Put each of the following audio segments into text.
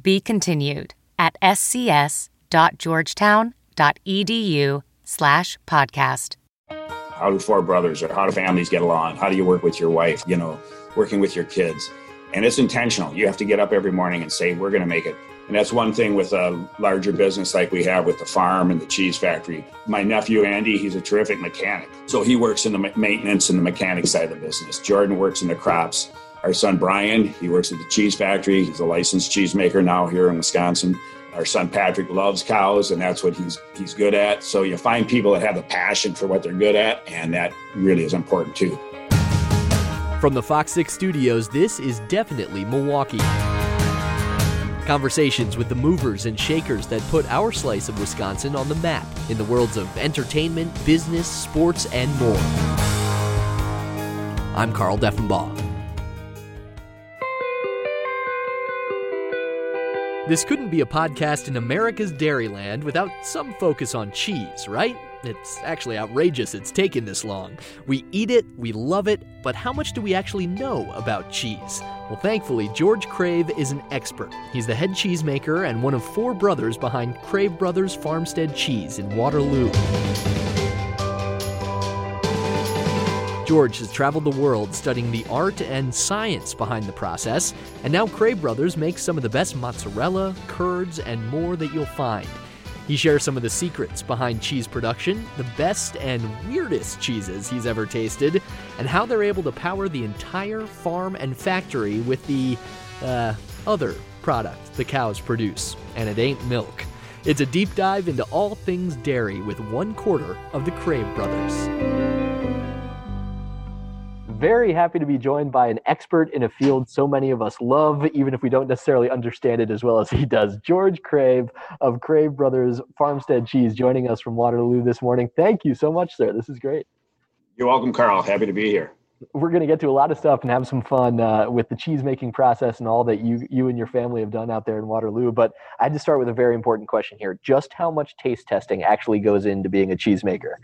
Be continued at scs.georgetown.edu/podcast. How do four brothers or how do families get along? How do you work with your wife? You know, working with your kids. And it's intentional. You have to get up every morning and say, we're going to make it. And that's one thing with a larger business like we have with the farm and the cheese factory. My nephew, Andy, he's a terrific mechanic. So he works in the maintenance and the mechanic side of the business. Jordan works in the crops. Our son, Brian, he works at the cheese factory. He's a licensed cheesemaker now here in Wisconsin. Our son, Patrick, loves cows, and that's what he's good at. So you find people that have a passion for what they're good at, and that really is important, too. From the Fox 6 studios, this is Definitely Milwaukee. Conversations with the movers and shakers that put our slice of Wisconsin on the map in the worlds of entertainment, business, sports, and more. I'm Carl Deffenbaugh. This couldn't be a podcast in America's Dairyland without some focus on cheese, right? It's actually outrageous it's taken this long. We eat it, we love it, but how much do we actually know about cheese? Well, thankfully, George Crave is an expert. He's the head cheesemaker and one of four brothers behind Crave Brothers Farmstead Cheese in Waterloo. George has traveled the world studying the art and science behind the process, and now Crave Brothers makes some of the best mozzarella, curds, and more that you'll find. He shares some of the secrets behind cheese production, the best and weirdest cheeses he's ever tasted, and how they're able to power the entire farm and factory with the other product the cows produce. And it ain't milk. It's a deep dive into all things dairy with 1/4 of the Crave Brothers. Very happy to be joined by an expert in a field so many of us love, even if we don't necessarily understand it as well as he does. George Crave of Crave Brothers Farmstead Cheese joining us from Waterloo this morning. Thank you so much, sir. This is great. You're welcome, Carl. Happy to be here. We're going to get to a lot of stuff and have some fun with the cheese making process and all that you and your family have done out there in Waterloo. But I had to start with a very important question here. Just how much taste testing actually goes into being a cheesemaker?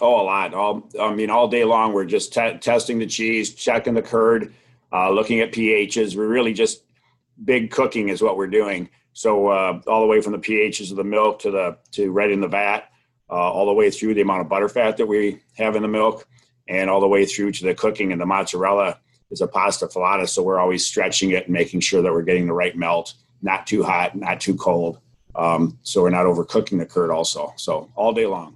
Oh, a lot. All day long, we're just testing the cheese, checking the curd, looking at pHs. We're really just big cooking is what we're doing. So all the way from the pHs of the milk to right in the vat, all the way through the amount of butterfat that we have in the milk, and all the way through to the cooking. And the mozzarella is a pasta filata, so we're always stretching it and making sure that we're getting the right melt, not too hot, not too cold, so we're not overcooking the curd also. So all day long.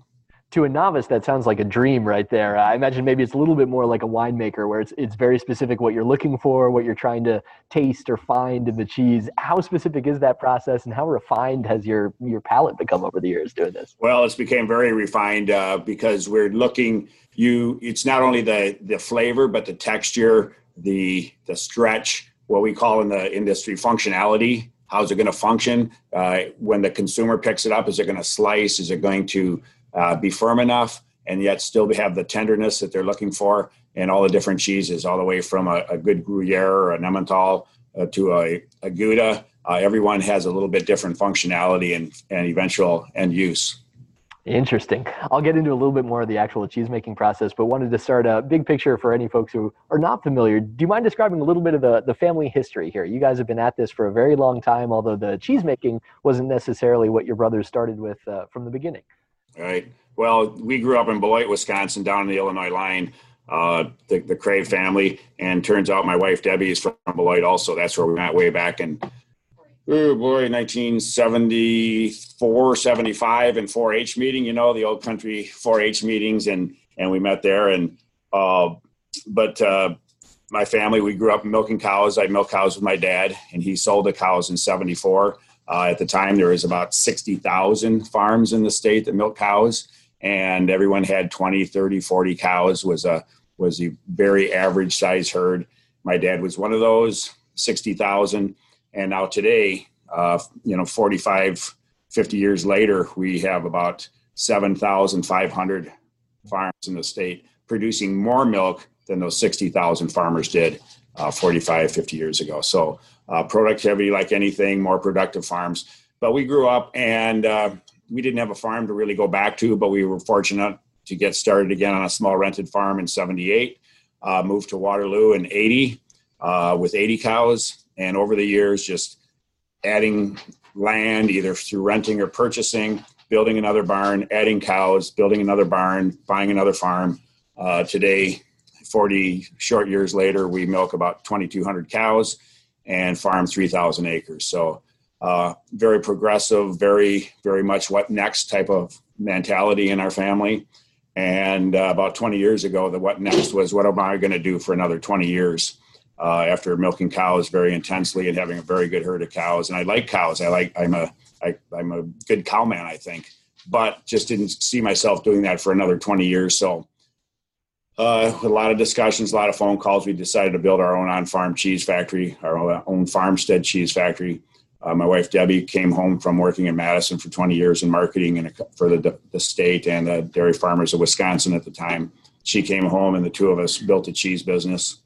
To a novice, that sounds like a dream right there. I imagine maybe it's a little bit more like a winemaker where it's very specific what you're looking for, what you're trying to taste or find in the cheese. How specific is that process, and how refined has your palate become over the years doing this? Well, it's became very refined because we're looking, it's not only the flavor, but the texture, the stretch, what we call in the industry functionality. How's it gonna function? When the consumer picks it up, is it gonna slice? Is it going to be firm enough and yet still have the tenderness that they're looking for? And all the different cheeses, all the way from a good Gruyere or an Emmental to a Gouda, everyone has a little bit different functionality and eventual end use. Interesting. I'll get into a little bit more of the actual cheesemaking process, but wanted to start a big picture for any folks who are not familiar. Do you mind describing a little bit of the family history here? You guys have been at this for a very long time, although the cheesemaking wasn't necessarily what your brothers started with from the beginning. All right. Well, we grew up in Beloit, Wisconsin, down on the Illinois line, the Crave family. And turns out my wife, Debbie, is from Beloit also. That's where we met way back in, 1974, 75, and 4-H meeting, the old country 4-H meetings. And we met there. But my family, we grew up milking cows. I milked cows with my dad, and he sold the cows in 74. At the time, there was about 60,000 farms in the state that milked cows, and everyone had 20, 30, 40 cows. Was a very average size herd. My dad was one of those, 60,000. And now today, 45, 50 years later, we have about 7,500 farms in the state producing more milk than those 60,000 farmers did 45, 50 years ago. So productivity, like anything, more productive farms. But we grew up and we didn't have a farm to really go back to, but we were fortunate to get started again on a small rented farm in 78, moved to Waterloo in 80 with 80 cows. And over the years, just adding land, either through renting or purchasing, building another barn, adding cows, building another barn, buying another farm. Today, 40 short years later, we milk about 2,200 cows and farm 3,000 acres. So very progressive, very, very much what next type of mentality in our family. And about 20 years ago, the what next was, what am I going to do for another 20 years after milking cows very intensely and having a very good herd of cows? And I like cows. I'm a good cowman, I think, but just didn't see myself doing that for another 20 years. So a lot of discussions, a lot of phone calls, we decided to build our own on-farm cheese factory, our own farmstead cheese factory. My wife, Debbie, came home from working in Madison for 20 years in marketing and for the state and the dairy farmers of Wisconsin at the time. She came home and the two of us built a cheese business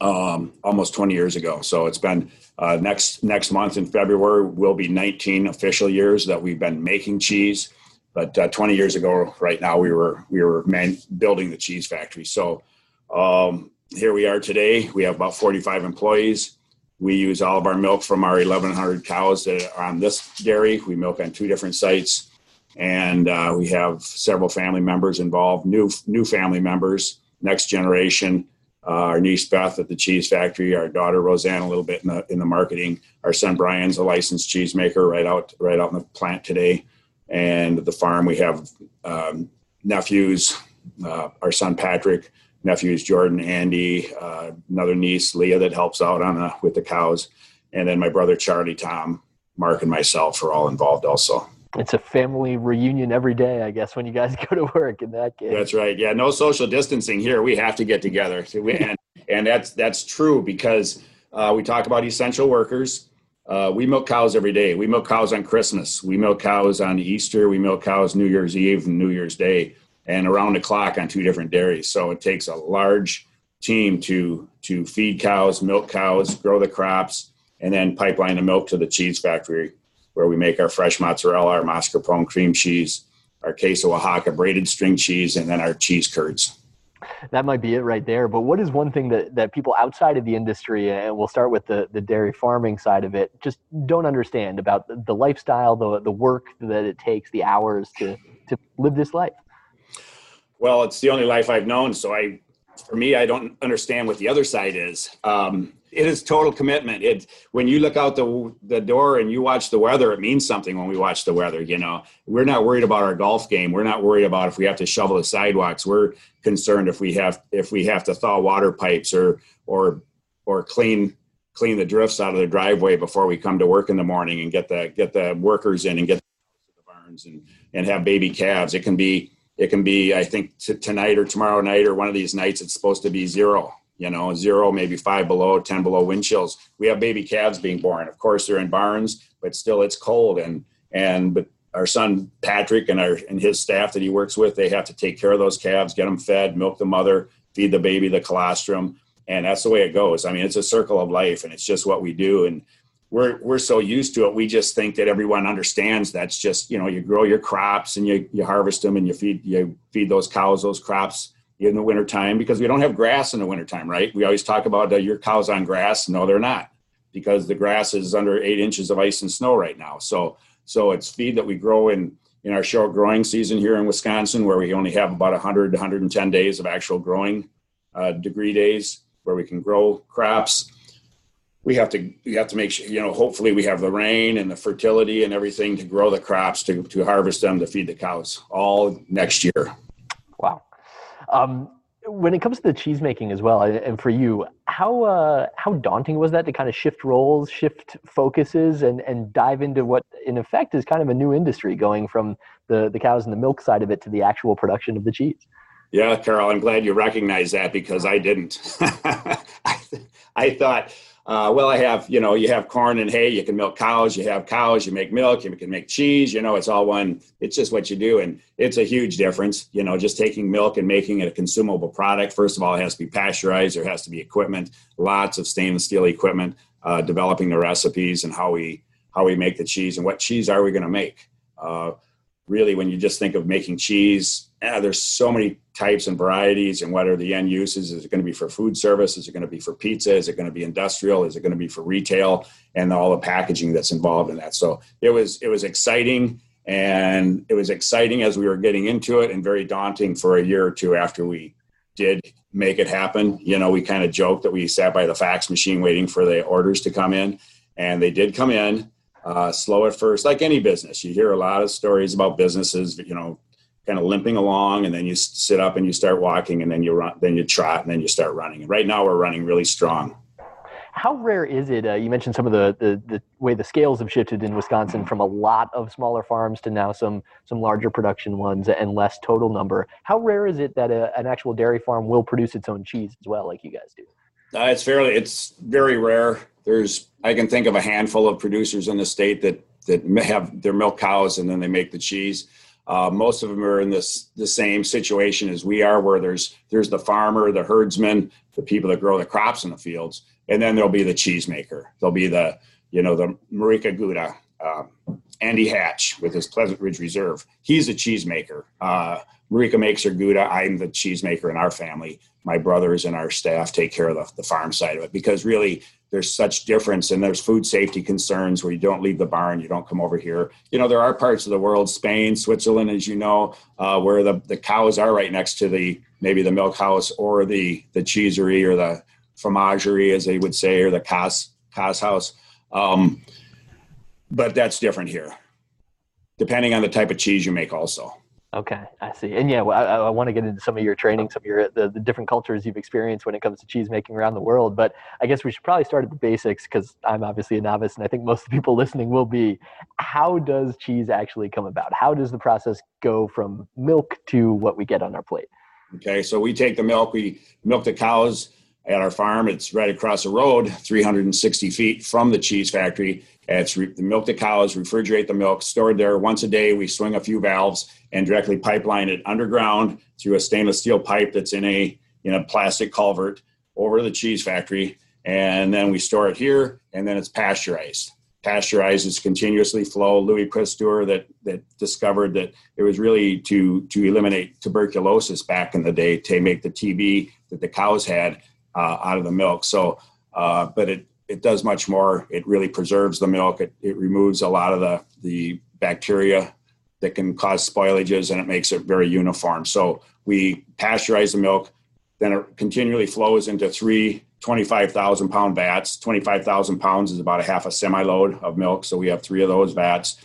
almost 20 years ago. So it's been next month in February will be 19 official years that we've been making cheese. But 20 years ago, right now, we were building the cheese factory. So here we are today. We have about 45 employees. We use all of our milk from our 1,100 cows that are on this dairy. We milk on two different sites, and we have several family members involved, new family members, next generation. Our niece Beth at the cheese factory, our daughter Roseanne a little bit in the marketing. Our son Brian's a licensed cheesemaker right out in the plant today, and at the farm we have nephews, our son Patrick. Nephews Jordan, Andy, another niece Leah that helps out with the cows, and then my brother Charlie, Tom, Mark, and myself are all involved also. It's a family reunion every day, I guess, when you guys go to work. In that case, that's right. Yeah, no social distancing here. We have to get together, and that's true because we talk about essential workers. We milk cows every day. We milk cows on Christmas. We milk cows on Easter. We milk cows New Year's Eve and New Year's Day. And around the clock on two different dairies. So it takes a large team to feed cows, milk cows, grow the crops, and then pipeline the milk to the cheese factory where we make our fresh mozzarella, our mascarpone cream cheese, our queso Oaxaca braided string cheese, and then our cheese curds. That might be it right there. But what is one thing that people outside of the industry, and we'll start with the dairy farming side of it, just don't understand about the lifestyle, the work that it takes, the hours to live this life? Well, it's the only life I've known, so I don't understand what the other side is. It is total commitment. When you look out the door and you watch the weather, it means something when we watch the weather. You know, we're not worried about our golf game. We're not worried about if we have to shovel the sidewalks. We're concerned if we have to thaw water pipes or clean the drifts out of the driveway before we come to work in the morning and get the workers in and get the barns and have baby calves. It can be, I think, tonight or tomorrow night or one of these nights, it's supposed to be zero, maybe 5 below, 10 below wind chills. We have baby calves being born. Of course, they're in barns, but still it's cold. But our son, Patrick, and his staff that he works with, they have to take care of those calves, get them fed, milk the mother, feed the baby the colostrum. And that's the way it goes. I mean, it's a circle of life and it's just what we do. And we're so used to it. We just think that everyone understands. That's just, you grow your crops and you harvest them and you feed those cows, those crops in the wintertime because we don't have grass in the wintertime, right? We always talk about your cows on grass. No, they're not because the grass is under 8 inches of ice and snow right now. So it's feed that we grow in our short growing season here in Wisconsin, where we only have about 100, 110 days of actual growing degree days where we can grow crops. We have to make sure, hopefully we have the rain and the fertility and everything to grow the crops, to harvest them, to feed the cows all next year. Wow. When it comes to the cheese making as well, and for you, how daunting was that to kind of shift roles, shift focuses, and dive into what in effect is kind of a new industry, going from the cows and the milk side of it to the actual production of the cheese? Yeah, Carl, I'm glad you recognize that because I didn't. I thought, well, I have, you know, you have corn and hay, you can milk cows, you have cows, you make milk, you can make cheese, you know, it's all one, it's just what you do. And it's a huge difference, you know, just taking milk and making it a consumable product. First of all, it has to be pasteurized. There has to be equipment, lots of stainless steel equipment, developing the recipes and how we make the cheese and what cheese are we going to make? Really, when you just think of making cheese, there's so many types and varieties, and what are the end uses? Is it going to be for food service? Is it going to be for pizza? Is it going to be industrial? Is it going to be for retail? And all the packaging that's involved in that. So it was exciting, and it was exciting as we were getting into it, and very daunting for a year or two after we did make it happen. You know, we kind of joked that we sat by the fax machine waiting for the orders to come in, and they did come in. Slow at first, like any business. You hear a lot of stories about businesses, you know, kind of limping along, and then you sit up and you start walking, and then you run, then you trot, and then you start running. And right now we're running really strong. How rare is it? You mentioned some of the way the scales have shifted in Wisconsin from a lot of smaller farms to now some larger production ones and less total number. How rare is it that an actual dairy farm will produce its own cheese as well, like you guys do? It's very rare. I can think of a handful of producers in the state that have their milk cows and then they make the cheese. Most of them are in the same situation as we are, where there's the farmer, the herdsman, the people that grow the crops in the fields, and then there'll be the cheesemaker. There'll be the Marika Gouda, Andy Hatch with his Pleasant Ridge Reserve. He's a cheesemaker. Marika makes her Gouda. I'm the cheesemaker in our family. My brothers and our staff take care of the farm side of it, because really there's such difference, and there's food safety concerns where you don't leave the barn, you don't come over here. You know, there are parts of the world, Spain, Switzerland, as you know, where the cows are right next to maybe the milk house or the cheesery or the fromagerie, as they would say, or the Kaas house. But that's different here, depending on the type of cheese you make also. Okay, I see. And yeah, well, I want to get into some of your training, some of the different cultures you've experienced when it comes to cheese making around the world. But I guess we should probably start at the basics, because I'm obviously a novice, and I think most of the people listening will be. How does cheese actually come about? How does the process go from milk to what we get on our plate? Okay, so we take the milk, we milk the cows at our farm. It's right across the road, 360 feet from the cheese factory. It's milk the cows, refrigerate the milk, stored there once a day. We swing a few valves and directly pipeline it underground through a stainless steel pipe that's in a plastic culvert over to the cheese factory. And then we store it here, and then it's pasteurized. Pasteurized is continuously flow. Louis Pasteur that discovered that it was really to eliminate tuberculosis back in the day, to make the TB that the cows had out of the milk. So, but it does much more. It really preserves the milk. It removes a lot of the bacteria that can cause spoilages, and it makes it very uniform. So we pasteurize the milk, then it continually flows into three 25,000 pound vats. 25,000 pounds is about a half a semi-load of milk. So we have three of those vats.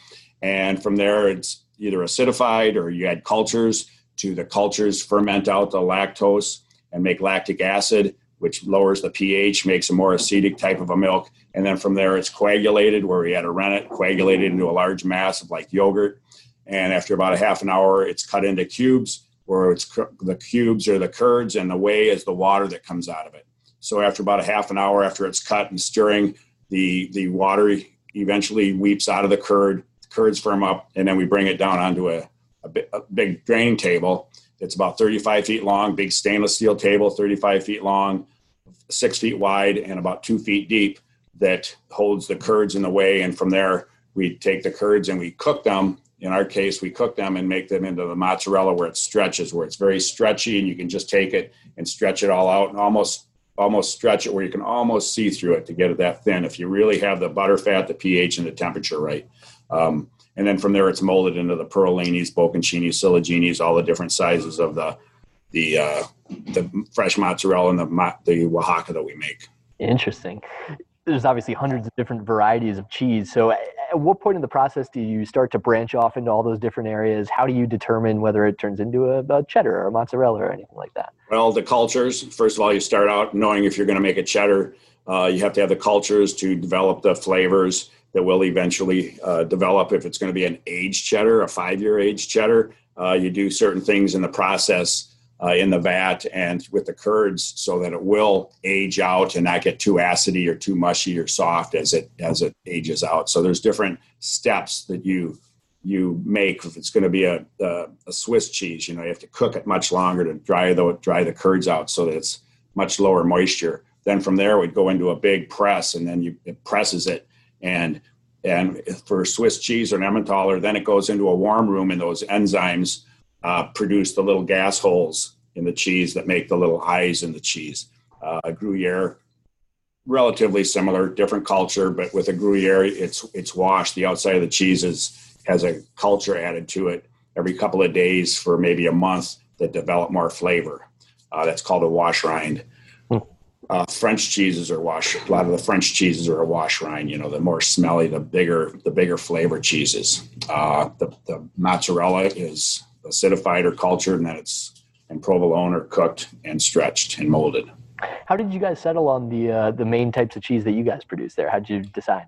And from there, it's either acidified or you add cultures. To the cultures ferment out the lactose and make lactic acid, which lowers the pH, makes a more acidic type of a milk. And then from there, it's coagulated, where we had to run it, coagulated into a large mass of like yogurt. And after about a half an hour, it's cut into cubes, where the cubes are the curds, and the whey is the water that comes out of it. So after about a half an hour, after it's cut and stirring, the water eventually weeps out of the curd, the curds firm up, and then we bring it down onto a big draining table. It's about 35 feet long, big stainless steel table, 35 feet long, 6 feet wide, and about 2 feet deep, that holds the curds in the way. And from there, we take the curds and we cook them. In our case, we cook them and make them into the mozzarella, where it stretches, where it's very stretchy, and you can just take it and stretch it all out and almost stretch it where you can almost see through it to get it that thin, if you really have the butter fat, the pH, and the temperature right. And then from there, it's molded into the Perlini's, Bocconcini's, Ciliegini's, all the different sizes of the fresh mozzarella and the Oaxaca that we make. Interesting. There's obviously hundreds of different varieties of cheese. So at what point in the process do you start to branch off into all those different areas? How do you determine whether it turns into a cheddar or a mozzarella or anything like that? Well, the cultures, first of all, you start out knowing if you're going to make a cheddar. You have to have the cultures to develop the flavors that will eventually develop. If it's going to be an aged cheddar, a 5-year aged cheddar, you do certain things in the process in the vat and with the curds so that it will age out and not get too acidy or too mushy or soft as it ages out. So there's different steps that you make. If it's going to be a Swiss cheese, you have to cook it much longer to dry the curds out so that it's much lower moisture. Then from there, we'd go into a big press, and then it presses it. And for Swiss cheese or an Emmentaler, then it goes into a warm room, and those enzymes produce the little gas holes in the cheese that make the little eyes in the cheese. A Gruyere, relatively similar, different culture, but with a Gruyere, it's washed. The outside of the cheese has a culture added to it every couple of days for maybe a month that develop more flavor. That's called a wash rind. French cheeses are wash. A lot of the French cheeses are a wash rind. The more smelly, the bigger flavor cheeses. The mozzarella is acidified or cultured, and then provolone are cooked and stretched and molded. How did you guys settle on the main types of cheese that you guys produce there? How did you decide?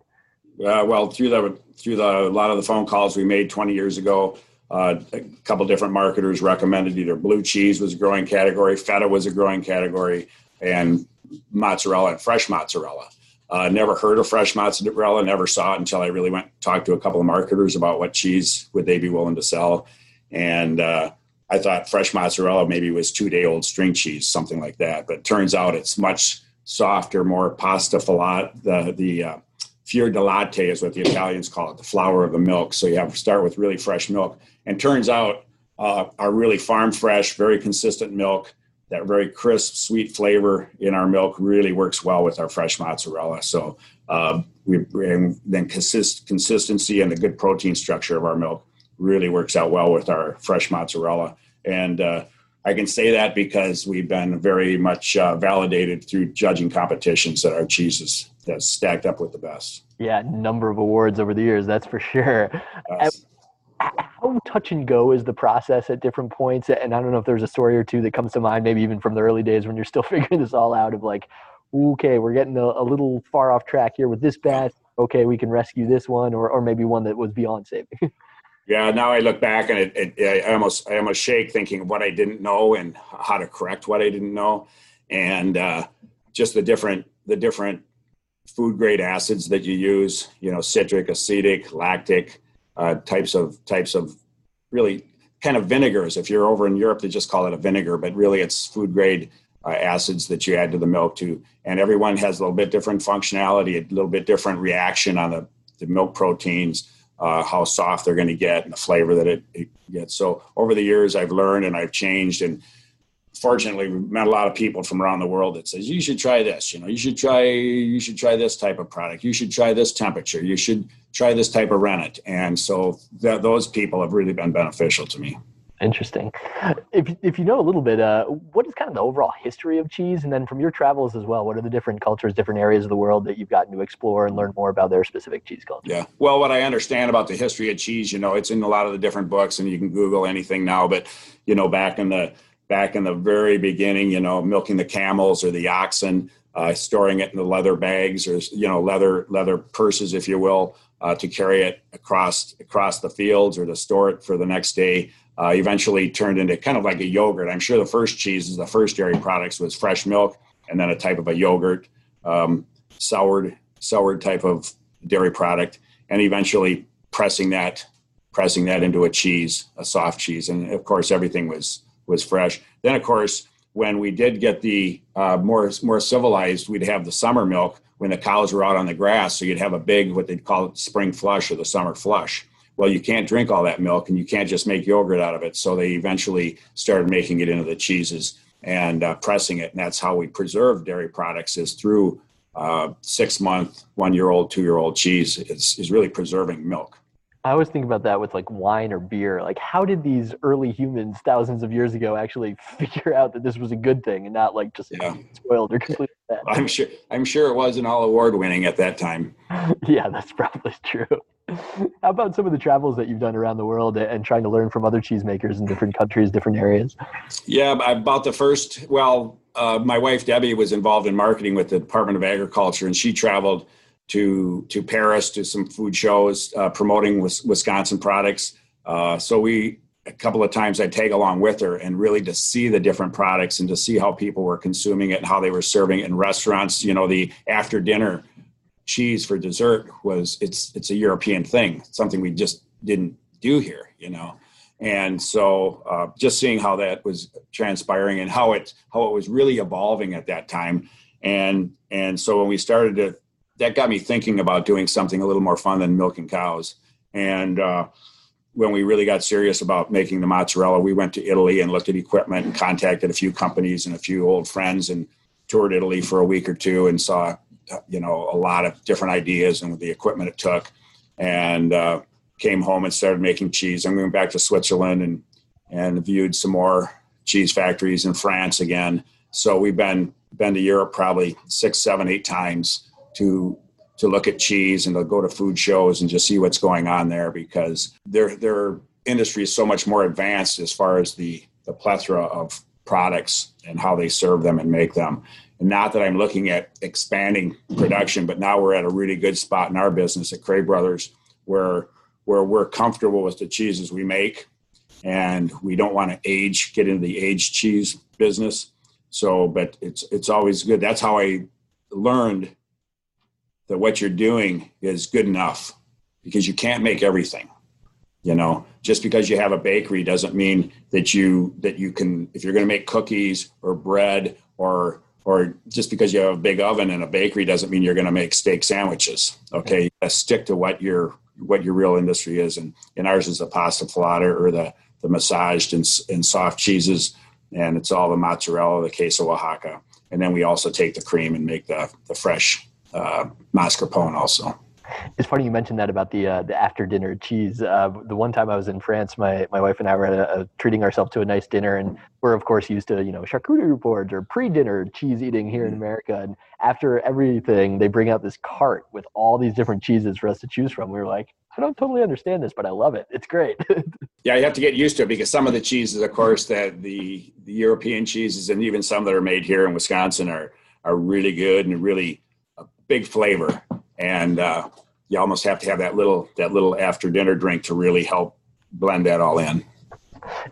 Well, through a lot of the phone calls we made 20 years ago. A couple different marketers recommended either blue cheese was a growing category, feta was a growing category, and mozzarella and fresh mozzarella. Never heard of fresh mozzarella, never saw it until I really went and talked to a couple of marketers about what cheese would they be willing to sell. And I thought fresh mozzarella maybe was 2-day-old string cheese, something like that. But it turns out it's much softer, more pasta filata. The fior di latte is what the Italians call it, the flour of the milk. So you have to start with really fresh milk. And turns out our really farm fresh, very consistent milk, that very crisp, sweet flavor in our milk really works well with our fresh mozzarella. So we bring then consistency and the good protein structure of our milk really works out well with our fresh mozzarella. And I can say that because we've been very much validated through judging competitions that our cheese has stacked up with the best. Yeah, number of awards over the years, that's for sure. Yes. How touch and go is the process at different points? And I don't know if there's a story or two that comes to mind, maybe even from the early days when you're still figuring this all out, of like, okay, we're getting a little far off track here with this batch. Okay, we can rescue this one, or maybe one that was beyond saving. Yeah, now I look back and I almost shake thinking of what I didn't know and how to correct what I didn't know. And just the different food grade acids that you use, citric, acetic, lactic, types of really kind of vinegars. If you're over in Europe, they just call it a vinegar, but really it's food grade acids that you add to the milk too. And everyone has a little bit different functionality, a little bit different reaction on the milk proteins, how soft they're going to get and the flavor that it gets. So over the years I've learned and I've changed, and fortunately, we've met a lot of people from around the world that says, you should try this, you should try this type of product. You should try this temperature. You should try this type of rennet. And so those people have really been beneficial to me. Interesting. If you know a little bit, what is kind of the overall history of cheese? And then from your travels as well, what are the different cultures, different areas of the world that you've gotten to explore and learn more about their specific cheese culture? Yeah. Well, what I understand about the history of cheese, it's in a lot of the different books, and you can Google anything now, but back in the very beginning, milking the camels or the oxen, storing it in the leather bags or, leather purses, if you will, to carry it across the fields or to store it for the next day, eventually turned into kind of like a yogurt. I'm sure the first cheeses, the first dairy products was fresh milk and then a type of a yogurt, soured type of dairy product, and eventually pressing that into a cheese, a soft cheese. And of course, everything was fresh. Then, of course, when we did get the more civilized, we'd have the summer milk when the cows were out on the grass. So you'd have a big, what they'd call spring flush or the summer flush. Well, you can't drink all that milk, and you can't just make yogurt out of it. So they eventually started making it into the cheeses and pressing it. And that's how we preserve dairy products, is through 6-month, 1-year-old, 2-year-old cheese is really preserving milk. I always think about that with like wine or beer. Like, how did these early humans thousands of years ago actually figure out that this was a good thing and not like just spoiled or completely bad? I'm sure it wasn't all award winning at that time. Yeah, that's probably true. How about some of the travels that you've done around the world and trying to learn from other cheesemakers in different countries, different areas? Yeah, about the first, my wife Debbie was involved in marketing with the Department of Agriculture, and she traveled to Paris, to some food shows, promoting Wisconsin products. So we a couple of times I'd tag along with her, and really to see the different products and to see how people were consuming it and how they were serving it in restaurants. You know, the after dinner cheese for dessert was, it's a European thing, something we just didn't do here, you know? And so just seeing how that was transpiring and how it was really evolving at that time. And so when we started to, that got me thinking about doing something a little more fun than milking cows. And when we really got serious about making the mozzarella, we went to Italy and looked at equipment and contacted a few companies and a few old friends and toured Italy for a week or two and saw, you know, a lot of different ideas and the equipment it took, and came home and started making cheese. And we went back to Switzerland and viewed some more cheese factories in France again. So we've been to Europe probably 6, 7, 8 times to look at cheese and to go to food shows and just see what's going on there, because their industry is so much more advanced as far as the plethora of products and how they serve them and make them. And not that I'm looking at expanding production, but now we're at a really good spot in our business at Crave Brothers where we're comfortable with the cheeses we make, and we don't want to get into the aged cheese business. So, but it's always good. That's how I learned that what you're doing is good enough, because you can't make everything, you know. Just because you have a bakery doesn't mean that you can, if you're going to make cookies or bread or just because you have a big oven in a bakery doesn't mean you're going to make steak sandwiches. Okay. You gotta stick to what your real industry is. And ours is the pasta filata, or the massaged and soft cheeses. And it's all the mozzarella, the queso Oaxaca. And then we also take the cream and make the fresh mascarpone also. It's funny you mentioned that about the after dinner cheese. The one time I was in France, my wife and I were treating ourselves to a nice dinner, and we're of course used to, you know, charcuterie boards or pre-dinner cheese eating here in America. And after everything, they bring out this cart with all these different cheeses for us to choose from. We were like, I don't totally understand this, but I love it. It's great. Yeah, you have to get used to it, because some of the cheeses, of course, that the European cheeses and even some that are made here in Wisconsin are really good and really a big flavor. And you almost have to have that little after dinner drink to really help blend that all in.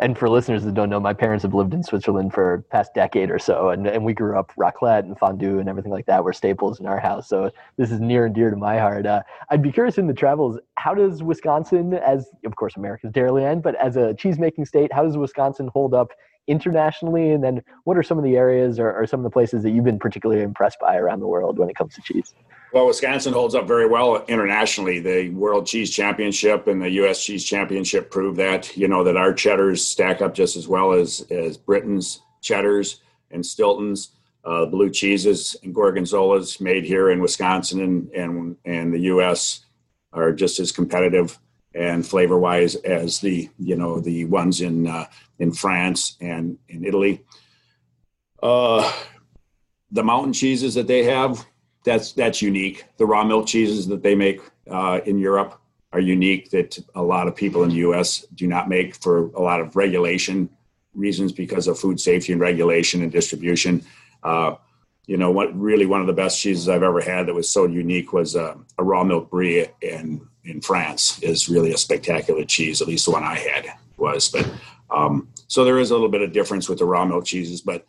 And for listeners that don't know, my parents have lived in Switzerland for the past decade or so, and we grew up, raclette and fondue and everything like that were staples in our house. So this is near and dear to my heart. I'd be curious, in the travels, how does Wisconsin, as of course America's Dairyland, but as a cheese-making state, how does Wisconsin hold up internationally? And then what are some of the areas or some of the places that you've been particularly impressed by around the world when it comes to cheese? Well, Wisconsin holds up very well internationally. The World Cheese Championship and the U.S. Cheese Championship prove that, you know, that our cheddars stack up just as well as Britain's cheddars and Stilton's, blue cheeses and gorgonzolas made here in Wisconsin and the U.S. are just as competitive and flavor-wise as the ones in France and in Italy. The mountain cheeses that they have, that's unique. The raw milk cheeses that they make in Europe are unique, that a lot of people in the U.S. do not make for a lot of regulation reasons, because of food safety and regulation and distribution. You know, one of the best cheeses I've ever had that was so unique was a raw milk brie in France is really a spectacular cheese. At least the one I had was. But so there is a little bit of difference with the raw milk cheeses, but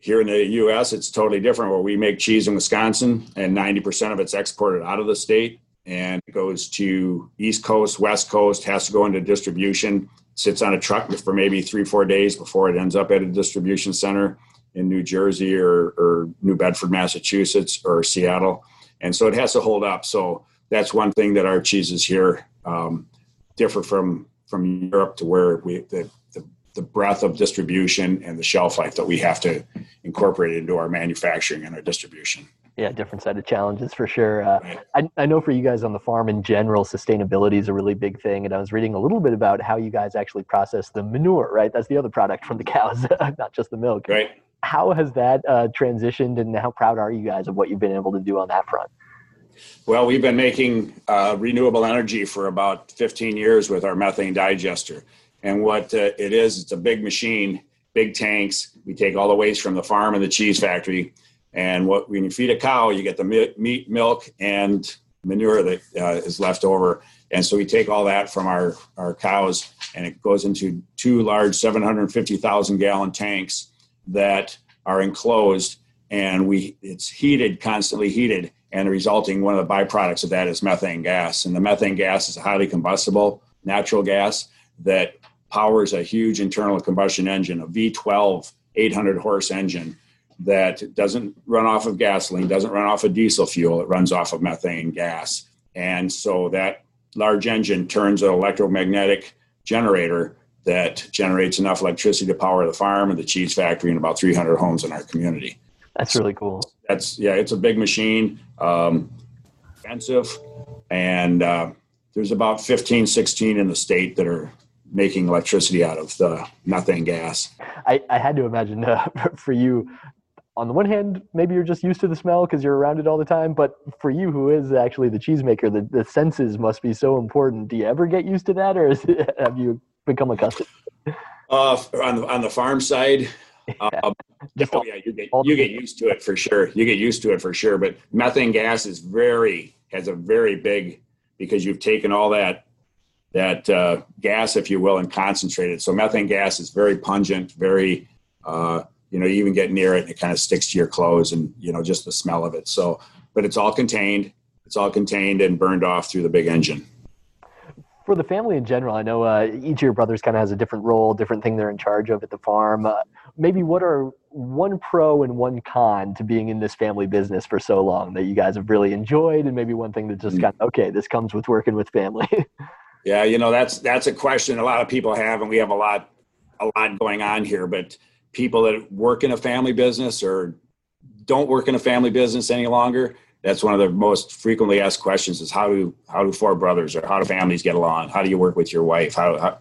here in the U.S., it's totally different, where we make cheese in Wisconsin and 90% of it's exported out of the state and goes to East Coast, West Coast, has to go into distribution, sits on a truck for maybe 3-4 days before it ends up at a distribution center in New Jersey or New Bedford, Massachusetts, or Seattle. And so it has to hold up. So that's one thing that our cheeses here differ from Europe, to where the breadth of distribution and the shelf life that we have to incorporate into our manufacturing and our distribution. Yeah, different set of challenges for sure. Right. I know for you guys on the farm in general, sustainability is a really big thing. And I was reading a little bit about how you guys actually process the manure, right? That's the other product from the cows, not just the milk. Right. How has that transitioned, and how proud are you guys of what you've been able to do on that front? Well, we've been making renewable energy for about 15 years with our methane digester. And what it is, it's a big machine, big tanks. We take all the waste from the farm and the cheese factory. And when you feed a cow, you get the meat, milk, and manure that is left over. And so we take all that from our cows, and it goes into two large 750,000 gallon tanks that are enclosed, and it's heated, constantly heated, and the resulting one of the byproducts of that is methane gas. And the methane gas is a highly combustible natural gas that powers a huge internal combustion engine, a V12 800 horse engine that doesn't run off of gasoline, doesn't run off of diesel fuel, it runs off of methane gas. And so that large engine turns an electromagnetic generator that generates enough electricity to power the farm and the cheese factory and about 300 homes in our community. That's really cool. It's a big machine, expensive, and there's about 15, 16 in the state that are making electricity out of the methane gas. I had to imagine for you, on the one hand, maybe you're just used to the smell because you're around it all the time, but for you, who is actually the cheesemaker, the senses must be so important. Do you ever get used to that, or have you become accustomed? On the farm side, you get used to it for sure. You get used to it for sure. But methane gas has a very big, because you've taken all that gas, if you will, and concentrated it. So methane gas is very pungent, very, you even get near it and it kind of sticks to your clothes and, just the smell of it. So, but it's all contained. It's all contained and burned off through the big engine. For the family in general, I know each of your brothers kind of has a different role, different thing they're in charge of at the farm. Maybe what are one pro and one con to being in this family business for so long that you guys have really enjoyed, and maybe one thing that just got, okay, this comes with working with family? Yeah, that's a question a lot of people have, and we have a lot going on here. But people that work in a family business or don't work in a family business any longer, that's one of the most frequently asked questions is how do four brothers or how do families get along? How do you work with your wife? How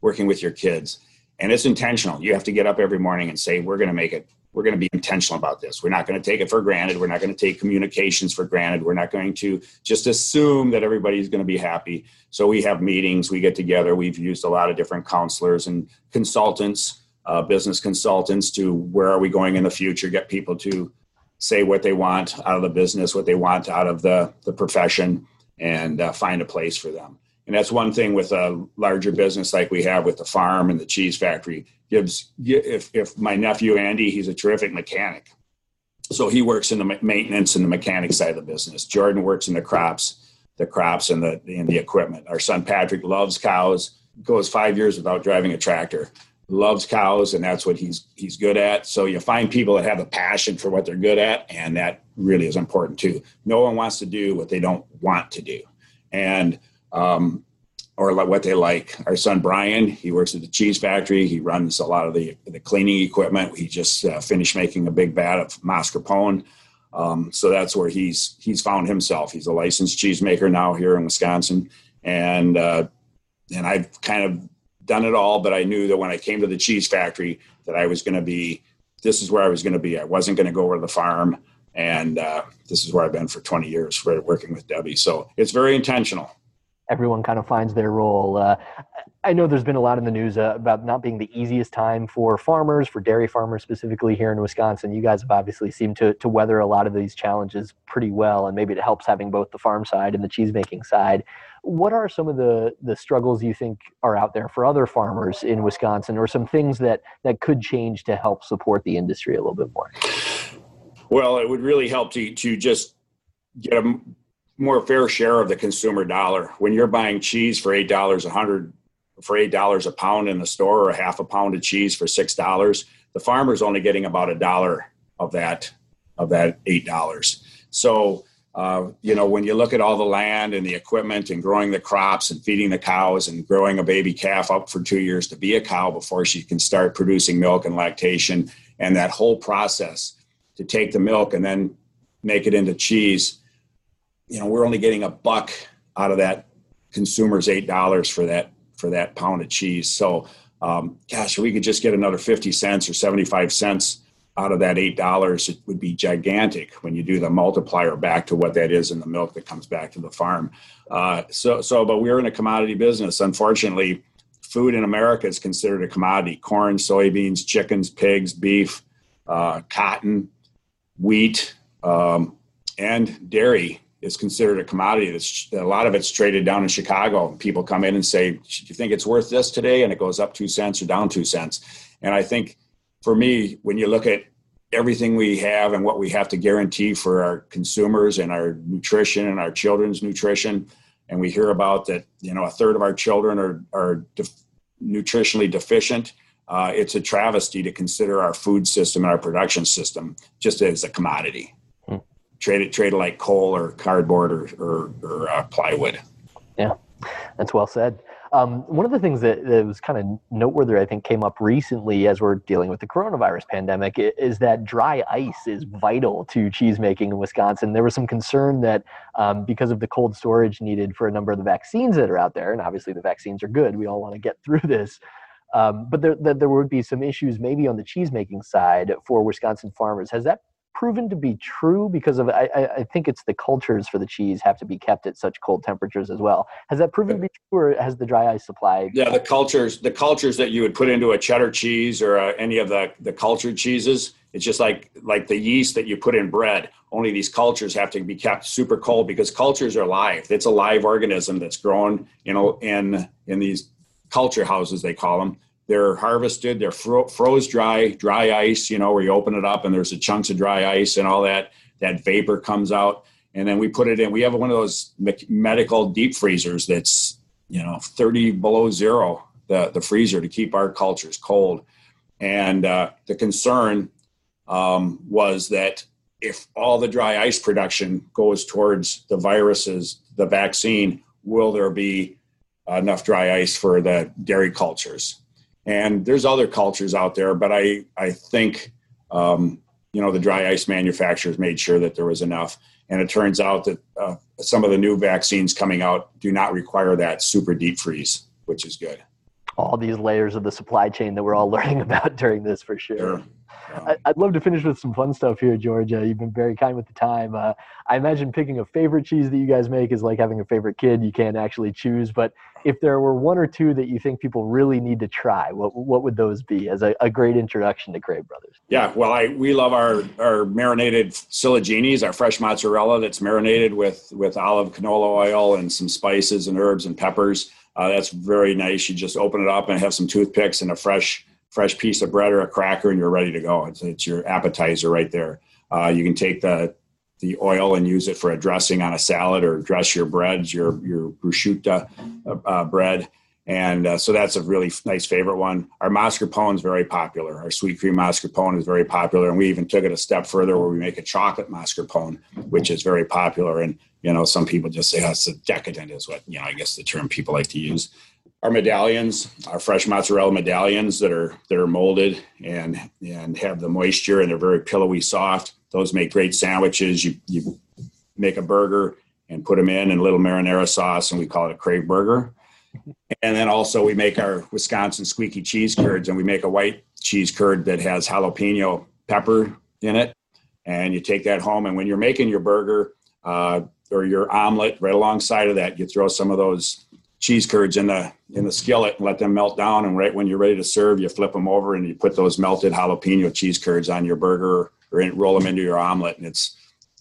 working with your kids? And it's intentional. You have to get up every morning and say, we're going to make it. We're going to be intentional about this. We're not going to take it for granted. We're not going to take communications for granted. We're not going to just assume that everybody's going to be happy. So we have meetings, we get together. We've used a lot of different counselors and consultants, business consultants, to where are we going in the future, get people to say what they want out of the business, what they want out of the profession, and find a place for them. And that's one thing with a larger business like we have with the farm and the cheese factory. If my nephew Andy, he's a terrific mechanic. So he works in the maintenance and the mechanic side of the business. Jordan works in the crops and the equipment. Our son Patrick loves cows, goes 5 years without driving a tractor, loves cows, and that's what he's good at. So you find people that have a passion for what they're good at, and that really is important too. No one wants to do what they don't want to do. And or what they like. Our son Brian, he works at the cheese factory. He runs a lot of the cleaning equipment. He just finished making a big vat of mascarpone. So that's where he's found himself. He's a licensed cheesemaker now here in Wisconsin. And I've kind of done it all, but I knew that when I came to the cheese factory that this is where I was going to be. I wasn't going to go over to the farm. And this is where I've been for 20 years working with Debbie. So it's very intentional. Everyone kind of finds their role. I know there's been a lot in the news about not being the easiest time for farmers, for dairy farmers specifically here in Wisconsin. You guys have obviously seemed to weather a lot of these challenges pretty well, and maybe it helps having both the farm side and the cheesemaking side. What are some of the struggles you think are out there for other farmers in Wisconsin, or some things that could change to help support the industry a little bit more? Well, it would really help to just get a more fair share of the consumer dollar. When you're buying cheese for $8 a pound in the store, or a half a pound of cheese for $6, the farmer's only getting about $1 of that $8. So, when you look at all the land and the equipment and growing the crops and feeding the cows and growing a baby calf up for 2 years to be a cow before she can start producing milk and lactation, and that whole process to take the milk and then make it into cheese, we're only getting $1 out of that consumer's $8 for that pound of cheese. So, if we could just get another 50 cents or 75 cents out of that $8, it would be gigantic when you do the multiplier back to what that is in the milk that comes back to the farm. But we're in a commodity business. Unfortunately, food in America is considered a commodity: corn, soybeans, chickens, pigs, beef, cotton, wheat, and dairy. is considered a commodity. A lot of it's traded down in Chicago. People come in and say, do you think it's worth this today? And it goes up 2 cents or down 2 cents. And I think for me, when you look at everything we have and what we have to guarantee for our consumers and our nutrition and our children's nutrition, and we hear about that, you know, a third of our children are nutritionally deficient. It's a travesty to consider our food system and our production system just as a commodity. Trade it like coal or cardboard or plywood. Yeah, that's well said. One of the things that was kind of noteworthy, I think, came up recently as we're dealing with the coronavirus pandemic is that dry ice is vital to cheesemaking in Wisconsin. There was some concern that because of the cold storage needed for a number of the vaccines that are out there, and obviously the vaccines are good, we all want to get through this, but there would be some issues maybe on the cheesemaking side for Wisconsin farmers. Has that proven to be true? Because of I think it's the cultures for the cheese have to be kept at such cold temperatures as well. Has that proven to be true, or has the dry ice supply? Yeah, the cultures that you would put into a cheddar cheese or any of the cultured cheeses, it's just like the yeast that you put in bread. Only these cultures have to be kept super cold because cultures are live. It's a live organism that's grown, you know, in these culture houses, they call them. They're harvested, they're froze dry ice, you know, where you open it up and there's a chunks of dry ice and all that vapor comes out. And then we put it in. We have one of those medical deep freezers that's, you know, 30 below zero, the freezer, to keep our cultures cold. And the concern was that if all the dry ice production goes towards the viruses, the vaccine, will there be enough dry ice for the dairy cultures? And there's other cultures out there, but I think, you know, the dry ice manufacturers made sure that there was enough. And it turns out that some of the new vaccines coming out do not require that super deep freeze, which is good. All these layers of the supply chain that we're all learning about during this, for sure. I'd love to finish with some fun stuff here, George. You've been very kind with the time. I imagine picking a favorite cheese that you guys make is like having a favorite kid. You can't actually choose, but if there were one or two that you think people really need to try, what would those be as a great introduction to Crave Brothers? Yeah, well, we love our marinated Ciliegini's, our fresh mozzarella that's marinated with olive canola oil and some spices and herbs and peppers. That's very nice. You just open it up and have some toothpicks and a fresh piece of bread or a cracker, and you're ready to go. It's your appetizer right there. You can take the oil and use it for a dressing on a salad or dress your breads, your bruschetta bread. And so that's a really nice favorite one. Our mascarpone is very popular. Our sweet cream mascarpone is very popular. And we even took it a step further where we make a chocolate mascarpone, which is very popular. And, you know, some people just say, oh, it's a decadent is what, you know, I guess the term people like to use. Our medallions, our fresh mozzarella medallions that are molded and have the moisture, and they're very pillowy soft. Those make great sandwiches. You make a burger and put them in a little marinara sauce, and we call it a Crave burger. And then also we make our Wisconsin squeaky cheese curds, and we make a white cheese curd that has jalapeno pepper in it. And you take that home, and when you're making your burger or your omelet, right alongside of that, you throw some of those cheese curds in the skillet and let them melt down. And right when you're ready to serve, you flip them over and you put those melted jalapeno cheese curds on your burger or roll them into your omelet. And it's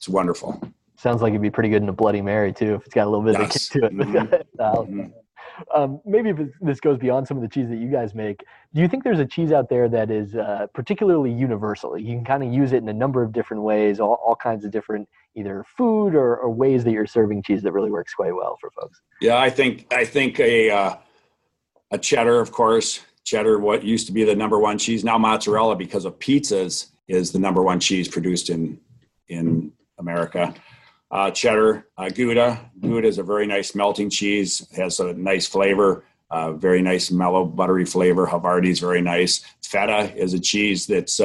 wonderful. Sounds like it'd be pretty good in a Bloody Mary too, if it's got a little bit of a kick to it. Mm-hmm. Maybe if this goes beyond some of the cheese that you guys make, do you think there's a cheese out there that is particularly universal? You can kind of use it in a number of different ways, all kinds of different either food or ways that you're serving cheese that really works quite well for folks. Yeah, I think a cheddar, of course. Cheddar, what used to be the number one cheese, now mozzarella because of pizzas is the number one cheese produced in America. Cheddar, Gouda. Gouda is a very nice melting cheese. It has a nice flavor, very nice mellow, buttery flavor. Havarti is very nice. Feta is a cheese that's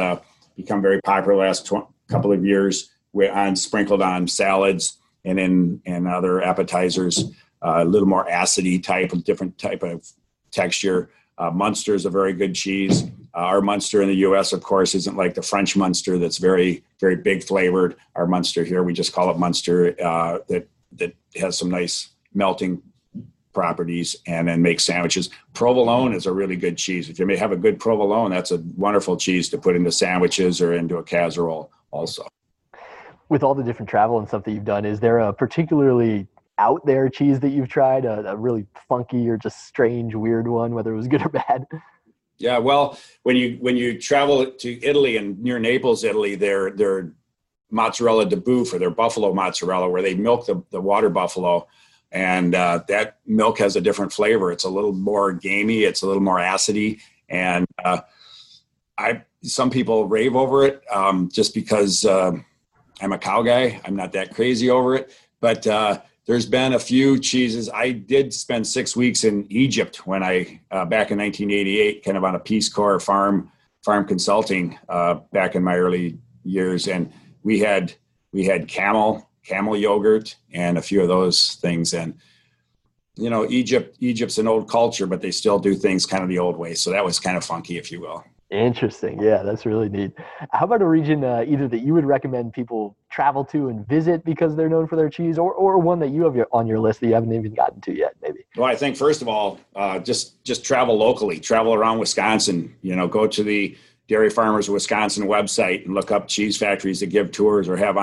become very popular last couple of years. We're sprinkled on salads and in other appetizers. A little more acidy type, a different type of texture. Munster is a very good cheese. Our Munster in the U.S., of course, isn't like the French Munster that's very, very big flavored. Our Munster here, we just call it Munster, that has some nice melting properties and then makes sandwiches. Provolone is a really good cheese. If you may have a good provolone, that's a wonderful cheese to put into sandwiches or into a casserole also. with all the different travel and stuff that you've done, is there a particularly out there cheese that you've tried, a really funky or just strange, weird one, whether it was good or bad? Yeah, well, when you travel to Italy and near Naples, Italy, their mozzarella di bufala, or their buffalo mozzarella, where they milk the water buffalo, and that milk has a different flavor. It's a little more gamey. It's a little more acidy, and some people rave over it just because I'm a cow guy. I'm not that crazy over it, but there's been a few cheeses. I did spend 6 weeks in Egypt when I, back in 1988, kind of on a Peace Corps farm consulting back in my early years. And we had camel yogurt and a few of those things. And, you know, Egypt's an old culture, but they still do things kind of the old way. So that was kind of funky, if you will. Interesting. Yeah, that's really neat. How about a region either that you would recommend people travel to and visit because they're known for their cheese, or one that you have on your list that you haven't even gotten to yet, maybe? Well, I think, first of all, just travel locally. Travel around Wisconsin. You know, go to the Dairy Farmers of Wisconsin website and look up cheese factories that give tours or have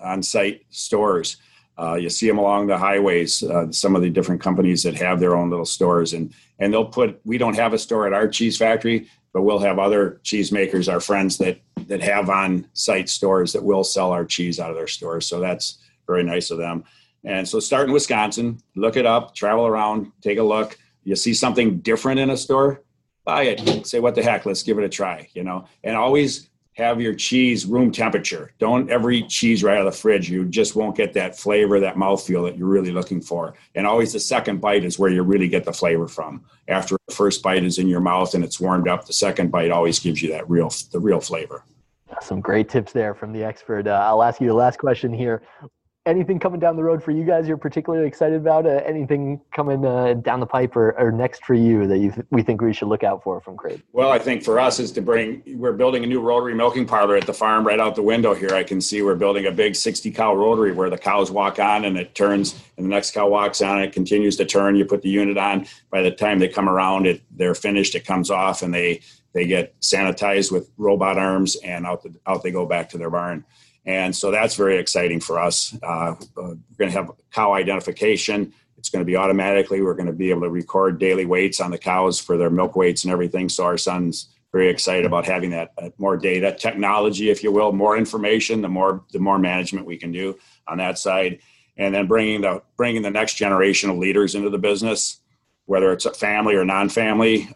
on-site stores. You see them along the highways, some of the different companies that have their own little stores. And they'll put, we don't have a store at our cheese factory, but we'll have other cheesemakers, our friends that have on-site stores that will sell our cheese out of their stores. So that's very nice of them. And so start in Wisconsin, look it up, travel around, take a look. You see something different in a store, buy it. Say, what the heck, let's give it a try, you know. And always have your cheese room temperature. Don't ever eat cheese right out of the fridge. You just won't get that flavor, that mouthfeel that you're really looking for. And always the second bite is where you really get the flavor from. After the first bite is in your mouth and it's warmed up, the second bite always gives you the real flavor. Some great tips there from the expert. I'll ask you the last question here. Anything coming down the road for you guys you're particularly excited about? Anything coming down the pipe or next for you that we think we should look out for from Crave? Well, I think for us we're building a new rotary milking parlor at the farm right out the window here. I can see we're building a big 60-cow rotary where the cows walk on and it turns, and the next cow walks on and it continues to turn. You put the unit on. By the time they come around, they're finished. It comes off and they get sanitized with robot arms, and out they go back to their barn. And so that's very exciting for us. We're going to have cow identification. It's going to be automatically. We're going to be able to record daily weights on the cows for their milk weights and everything. So our son's very excited about having that more data, technology, if you will, more information, the more management we can do on that side. And then bringing the next generation of leaders into the business, whether it's a family or non-family,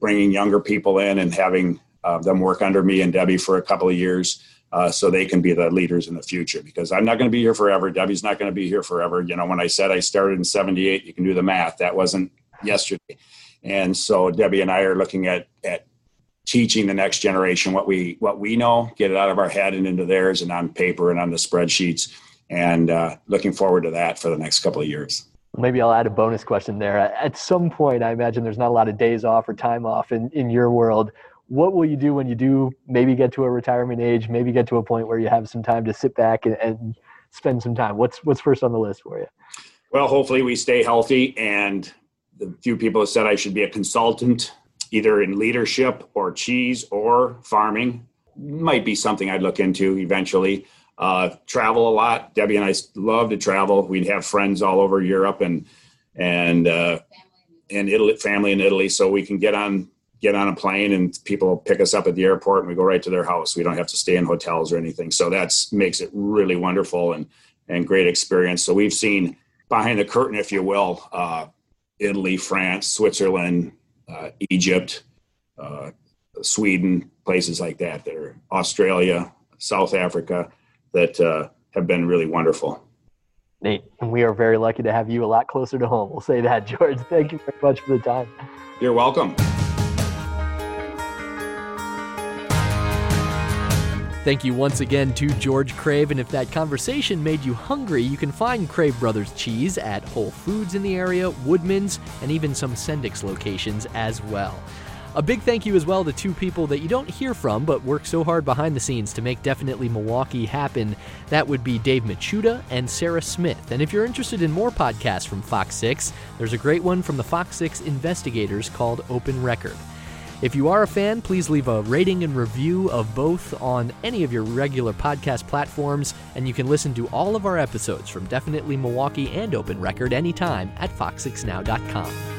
bringing younger people in and having them work under me and Debbie for a couple of years. So they can be the leaders in the future, because I'm not going to be here forever. Debbie's not going to be here forever. You know, when I said I started in 1978, you can do the math. That wasn't yesterday. And so Debbie and I are looking at teaching the next generation what we know, get it out of our head and into theirs and on paper and on the spreadsheets, and looking forward to that for the next couple of years. Maybe I'll add a bonus question there. At some point, I imagine there's not a lot of days off or time off in your world. What will you do when you do maybe get to a retirement age, maybe get to a point where you have some time to sit back and spend some time? What's first on the list for you? Well, hopefully we stay healthy. And the few people have said I should be a consultant, either in leadership or cheese or farming. Might be something I'd look into eventually. Travel a lot. Debbie and I love to travel. We'd have friends all over Europe and Italy, family in Italy. So we can get on a plane and people pick us up at the airport and we go right to their house. We don't have to stay in hotels or anything. So that makes it really wonderful and great experience. So we've seen behind the curtain, if you will, Italy, France, Switzerland, Egypt, Sweden, places like that are Australia, South Africa, that have been really wonderful. Nate, we are very lucky to have you a lot closer to home. We'll say that, George. Thank you very much for the time. You're welcome. Thank you once again to George Crave, and if that conversation made you hungry, you can find Crave Brothers Cheese at Whole Foods in the area, Woodman's, and even some Sendix locations as well. A big thank you as well to two people that you don't hear from but work so hard behind the scenes to make Definitely Milwaukee happen. That would be Dave Machuda and Sarah Smith. And if you're interested in more podcasts from Fox 6, there's a great one from the Fox 6 investigators called Open Record. If you are a fan, please leave a rating and review of both on any of your regular podcast platforms, and you can listen to all of our episodes from Definitely Milwaukee and Open Record anytime at fox6now.com.